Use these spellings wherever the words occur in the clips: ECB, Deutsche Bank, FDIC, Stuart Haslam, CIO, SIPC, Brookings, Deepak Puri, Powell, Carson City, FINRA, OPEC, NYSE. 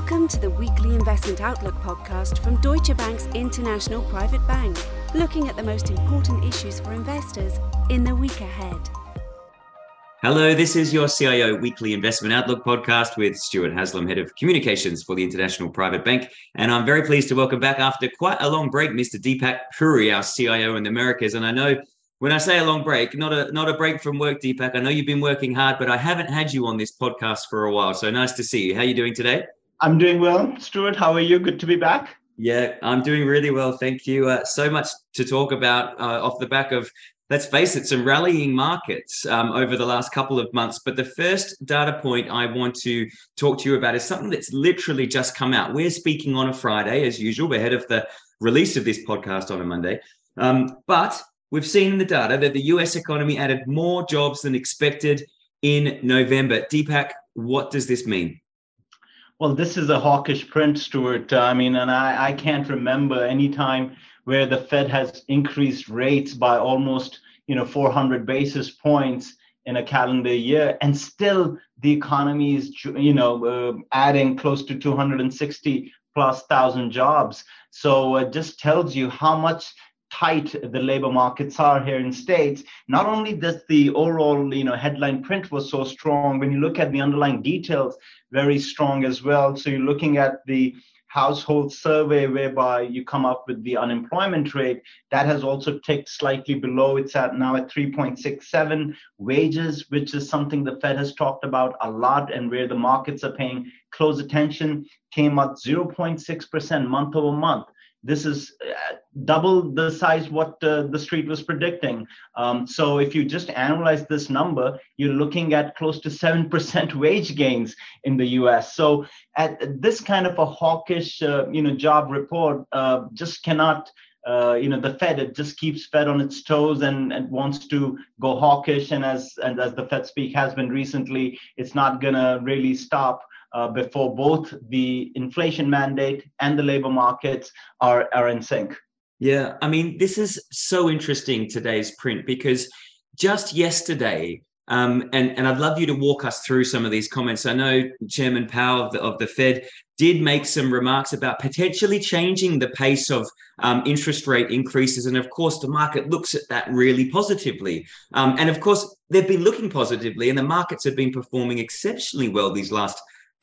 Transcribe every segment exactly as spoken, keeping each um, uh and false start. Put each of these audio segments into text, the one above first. Welcome to the Weekly Investment Outlook podcast from Deutsche Bank's International Private Bank, looking at the most important issues for investors in the week ahead. Hello, this is your C I O Weekly Investment Outlook podcast with Stuart Haslam, Head of Communications for the International Private Bank. And I'm very pleased to welcome back after quite a long break, Mister Deepak Puri, our C I O in the Americas. And I know when I say a long break, not a not a break from work, Deepak. I know you've been working hard, but I haven't had you on this podcast for a while. So nice to see you. How are you doing today? I'm doing well. Stuart, how are you? Good to be back. Yeah, I'm doing really well. Thank you. Uh, so much to talk about uh, off the back of, let's face it, some rallying markets um, over the last couple of months. But the first data point I want to talk to you about is something that's literally just come out. We're speaking on a Friday, as usual. We're ahead of the release of this podcast on a Monday. Um, but we've seen in the data that the U S economy added more jobs than expected in November. Deepak, what does this mean? Well, this is a hawkish print, Stuart. I mean, and I, I can't remember any time where the Fed has increased rates by almost, you know, four hundred basis points in a calendar year, and still the economy is, you know, uh, adding close to two hundred sixty plus thousand jobs. So it just tells you how much tight the labor markets are here in States. Not only does the overall, you know, headline print was so strong, when you look at the underlying details, very strong as well. So you're looking at the household survey whereby you come up with the unemployment rate. That has also ticked slightly below. It's at now at three point six seven. Wages, which is something the Fed has talked about a lot and where the markets are paying close attention, came up zero point six percent month over month. This is double the size what uh, the street was predicting. Um, so if you just analyze this number, you're looking at close to seven percent wage gains in the U S. So at this kind of a hawkish uh, you know, job report uh, just cannot, uh, you know, the Fed, it just keeps Fed on its toes and, and wants to go hawkish. And as, and as the Fed speak has been recently, it's not going to really stop Uh, before both the inflation mandate and the labor markets are, are in sync. Yeah, I mean, this is so interesting, today's print, because just yesterday, um, and, and I'd love you to walk us through some of these comments. I know Chairman Powell of the, of the Fed did make some remarks about potentially changing the pace of um, interest rate increases. And of course, the market looks at that really positively. Um, and of course, they've been looking positively and the markets have been performing exceptionally well these last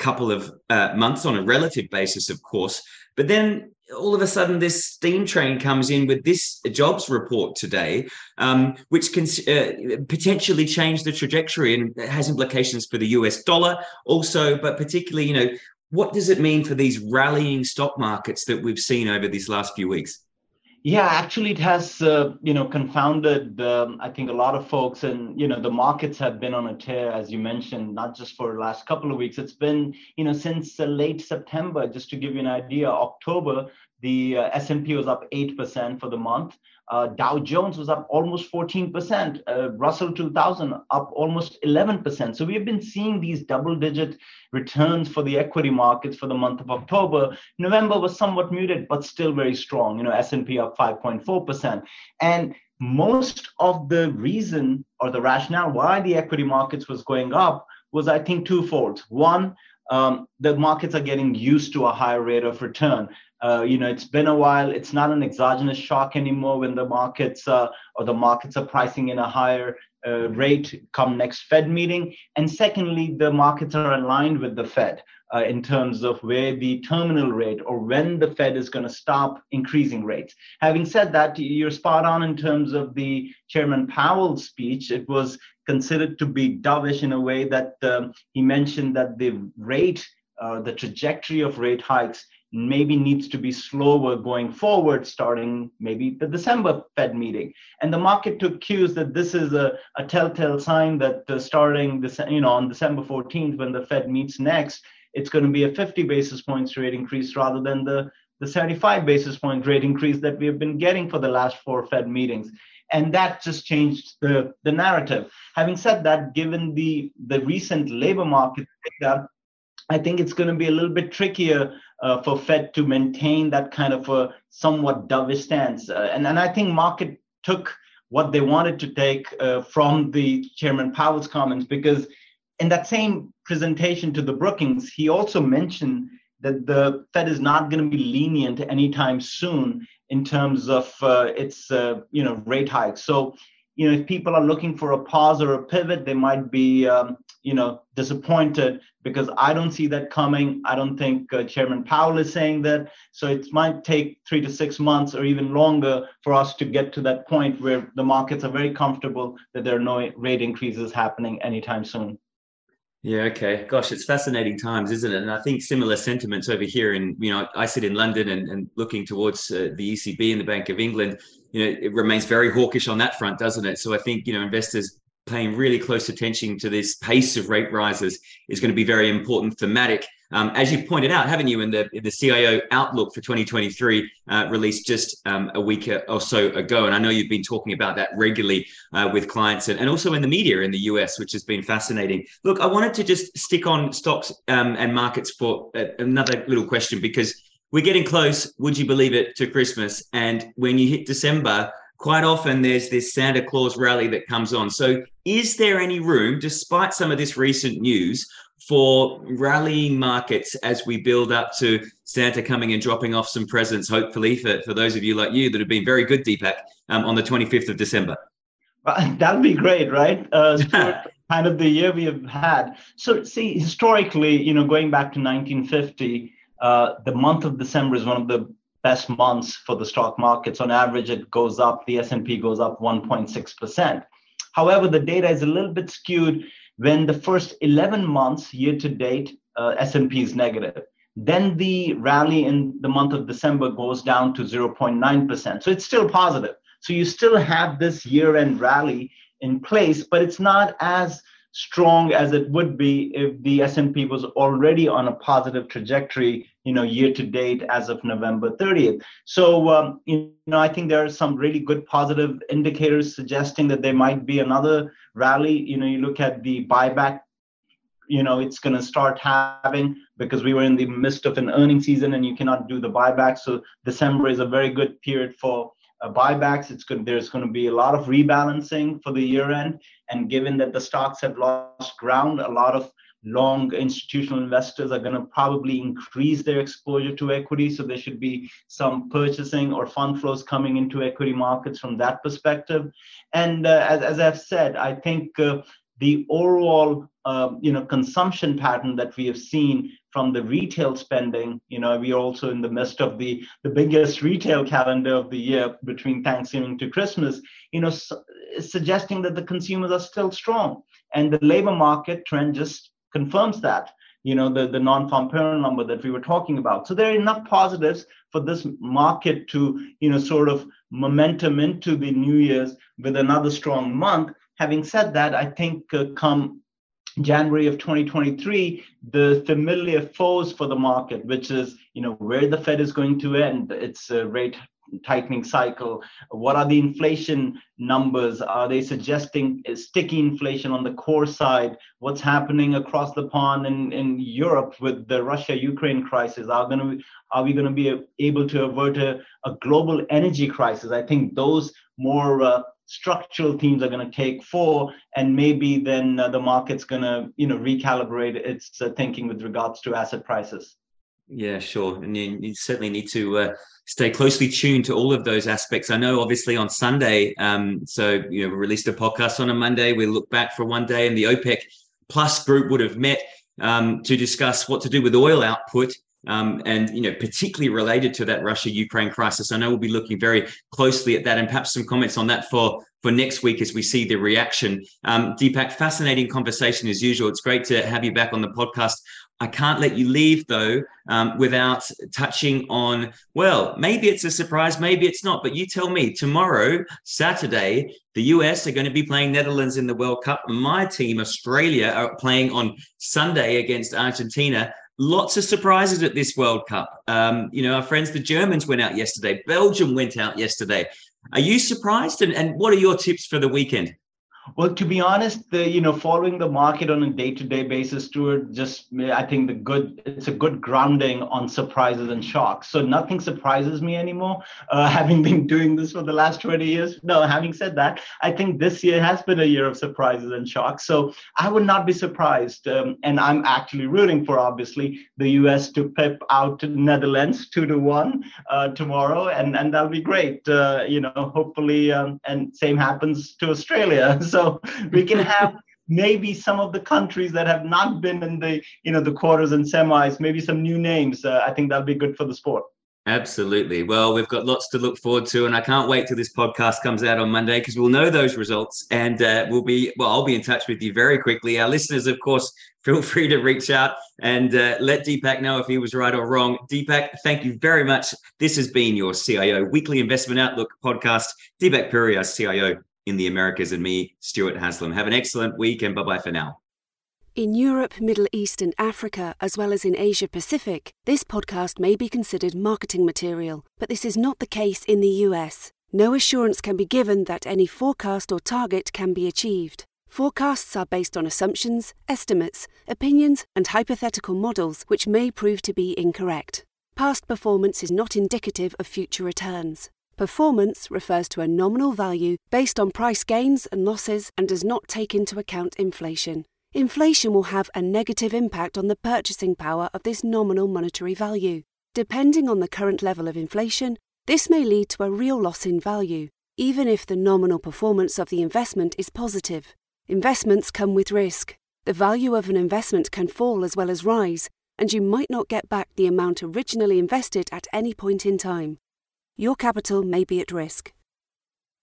couple of uh, months on a relative basis, of course. But then all of a sudden this steam train comes in with this jobs report today, um, which can uh, potentially change the trajectory and has implications for the U S dollar also, but particularly, you know, what does it mean for these rallying stock markets that we've seen over these last few weeks? Yeah, actually, it has, uh, you know, confounded, um, I think, a lot of folks. And, you know, the markets have been on a tear, as you mentioned, not just for the last couple of weeks. It's been, you know, since uh, late September, just to give you an idea, October, the uh, S and P was up eight percent for the month. Uh, Dow Jones was up almost fourteen percent. Uh, Russell two thousand up almost eleven percent. So we have been seeing these double-digit returns for the equity markets for the month of October. November was somewhat muted, but still very strong. You know, S and P up five point four percent. And most of the reason or the rationale why the equity markets was going up was, I think, twofold. One, um, the markets are getting used to a higher rate of return. Uh, you know, it's been a while. It's not an exogenous shock anymore when the markets uh, or the markets are pricing in a higher uh, rate come next Fed meeting. And secondly, the markets are aligned with the Fed uh, in terms of where the terminal rate or when the Fed is going to stop increasing rates. Having said that, you're spot on in terms of the Chairman Powell's speech. It was considered to be dovish in a way that um, he mentioned that the rate, uh, the trajectory of rate hikes maybe needs to be slower going forward, starting maybe the December Fed meeting. And the market took cues that this is a, a telltale sign that uh, starting this, you know, on December fourteenth, when the Fed meets next, it's going to be a fifty basis points rate increase rather than the, the seventy-five basis point rate increase that we have been getting for the last four Fed meetings. And that just changed the, the narrative. Having said that, given the, the recent labor market pickup, I think it's going to be a little bit trickier uh, for Fed to maintain that kind of a somewhat dovish stance. Uh, and, and I think market took what they wanted to take uh, from the Chairman Powell's comments, because in that same presentation to the Brookings, he also mentioned that the Fed is not going to be lenient anytime soon in terms of uh, its uh, you know rate hikes. So you know if people are looking for a pause or a pivot, they might be um, you know disappointed, because I don't see that coming. I don't think uh, Chairman Powell is saying that. So it might take three to six months or even longer for us to get to that point where the markets are very comfortable that there are no rate increases happening anytime soon. Yeah, okay. Gosh, it's fascinating times, isn't it? And I think similar sentiments over here in, you know, I sit in London and, and looking towards uh, the E C B and the Bank of England, you know, it remains very hawkish on that front, doesn't it? So I think, you know, investors paying really close attention to this pace of rate rises is going to be very important thematic. Um, as you pointed out, haven't you, in the in the C I O outlook for twenty twenty-three uh, released just um, a week or so ago. And I know you've been talking about that regularly uh, with clients and, and also in the media in the U S, which has been fascinating. Look, I wanted to just stick on stocks um, and markets for uh, another little question, because we're getting close, would you believe it, to Christmas. And when you hit December, quite often there's this Santa Claus rally that comes on. So is there any room, despite some of this recent news, for rallying markets as we build up to Santa coming and dropping off some presents, hopefully, for, for those of you like you that have been very good, Deepak, um, on the twenty-fifth of December? Well, that'd be great, right? Uh, Stuart, kind of the year we have had. So see, historically, you know, going back to nineteen fifty, uh, the month of December is one of the best months for the stock markets. On average, it goes up, the S and P goes up one point six percent. However, the data is a little bit skewed when the first eleven months year to date, uh, S and P is negative. Then the rally in the month of December goes down to zero point nine percent. So it's still positive. So you still have this year-end rally in place, but it's not as strong as it would be if the S and P was already on a positive trajectory, you know, year to date as of November thirtieth. So, um, you know, I think there are some really good positive indicators suggesting that there might be another rally. You know, you look at the buyback, you know, it's going to start having, because we were in the midst of an earnings season and you cannot do the buyback. So December is a very good period for Uh, buybacks. It's good. There's going to be a lot of rebalancing for the year end. And given that the stocks have lost ground, a lot of long institutional investors are going to probably increase their exposure to equity. So there should be some purchasing or fund flows coming into equity markets from that perspective. And uh, as, as I've said, I think uh, the overall uh, you know, consumption pattern that we have seen from the retail spending, you know, we are also in the midst of the, the biggest retail calendar of the year between Thanksgiving to Christmas, you know, su- suggesting that the consumers are still strong. And the labor market trend just confirms that, you know, the, the non-farm payroll number that we were talking about. So there are enough positives for this market to, you know, sort of momentum into the New Year's with another strong month. Having said that, I think uh, come January of twenty twenty-three, the familiar foes for the market, which is, you know, where the Fed is going to end its uh, rate tightening cycle. What are the inflation numbers? Are they suggesting sticky inflation on the core side? What's happening across the pond in, in Europe with the Russia-Ukraine crisis? Are going to are we going to be able to avert a, a global energy crisis? I think those more uh, structural themes are going to take four, and maybe then uh, the market's going to, you know, recalibrate its uh, thinking with regards to asset prices. Yeah, sure. And you, you certainly need to uh, stay closely tuned to all of those aspects. I know, obviously, on Sunday, um, so, you know, we released a podcast on a Monday. We look back for one day, and the OPEC Plus group would have met um, to discuss what to do with oil output. Um, and, you know, particularly related to that Russia-Ukraine crisis. I know we'll be looking very closely at that, and perhaps some comments on that for, for next week as we see the reaction. Um, Deepak, fascinating conversation as usual. It's great to have you back on the podcast. I can't let you leave, though, um, without touching on, well, maybe it's a surprise, maybe it's not, but you tell me. Tomorrow, Saturday, the U S are going to be playing Netherlands in the World Cup. My team, Australia, are playing on Sunday against Argentina. Lots of surprises at this World Cup. Um, you know, our friends, the Germans went out yesterday. Belgium went out yesterday. Are you surprised? And, and what are your tips for the weekend? Well, to be honest, the, you know, following the market on a day-to-day basis, Stuart, just I think the good it's a good grounding on surprises and shocks. So nothing surprises me anymore, uh, having been doing this for the last twenty years. No, having said that, I think this year has been a year of surprises and shocks. So I would not be surprised. Um, and I'm actually rooting for, obviously, the U S to pip out Netherlands two to one uh, tomorrow. And, and that'll be great. Uh, you know, hopefully, um, and same happens to Australia. So we can have maybe some of the countries that have not been in the, you know, the quarters and semis, maybe some new names. Uh, I think that'll be good for the sport. Absolutely. Well, we've got lots to look forward to, and I can't wait till this podcast comes out on Monday, because we'll know those results, and uh, we'll be, well, I'll be in touch with you very quickly. Our listeners, of course, feel free to reach out and uh, let Deepak know if he was right or wrong. Deepak, thank you very much. This has been your C I O Weekly Investment Outlook podcast. Deepak Puri, our C I O in the Americas, and me, Stuart Haslam. Have an excellent week, and bye-bye for now. In Europe, Middle East and Africa, as well as in Asia Pacific, this podcast may be considered marketing material, but this is not the case in the U S. No assurance can be given that any forecast or target can be achieved. Forecasts are based on assumptions, estimates, opinions and hypothetical models which may prove to be incorrect. Past performance is not indicative of future returns. Performance refers to a nominal value based on price gains and losses and does not take into account inflation. Inflation will have a negative impact on the purchasing power of this nominal monetary value. Depending on the current level of inflation, this may lead to a real loss in value, even if the nominal performance of the investment is positive. Investments come with risk. The value of an investment can fall as well as rise, and you might not get back the amount originally invested at any point in time. Your capital may be at risk.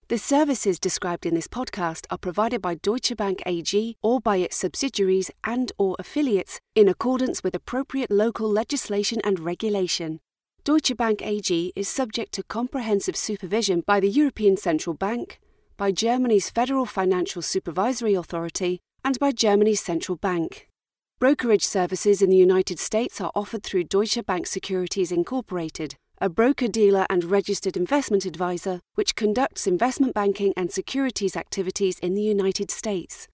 The services described in this podcast are provided by Deutsche Bank A G or by its subsidiaries and or affiliates in accordance with appropriate local legislation and regulation. Deutsche Bank A G is subject to comprehensive supervision by the European Central Bank, by Germany's Federal Financial Supervisory Authority, and by Germany's Central Bank. Brokerage services in the United States are offered through Deutsche Bank Securities Incorporated, a broker-dealer and registered investment advisor which conducts investment banking and securities activities in the United States.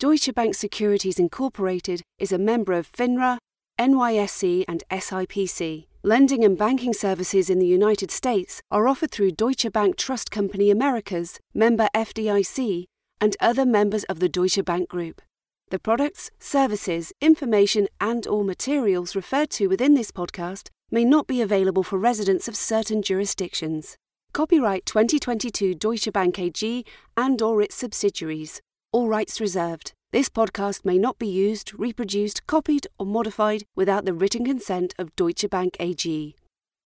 Deutsche Bank Securities Incorporated is a member of FINRA, N Y S E and S I P C. Lending and banking services in the United States are offered through Deutsche Bank Trust Company Americas, member F D I C, and other members of the Deutsche Bank Group. The products, services, information and/or materials referred to within this podcast may not be available for residents of certain jurisdictions. Copyright twenty twenty-two Deutsche Bank A G and or its subsidiaries. All rights reserved. This podcast may not be used, reproduced, copied or modified without the written consent of Deutsche Bank A G.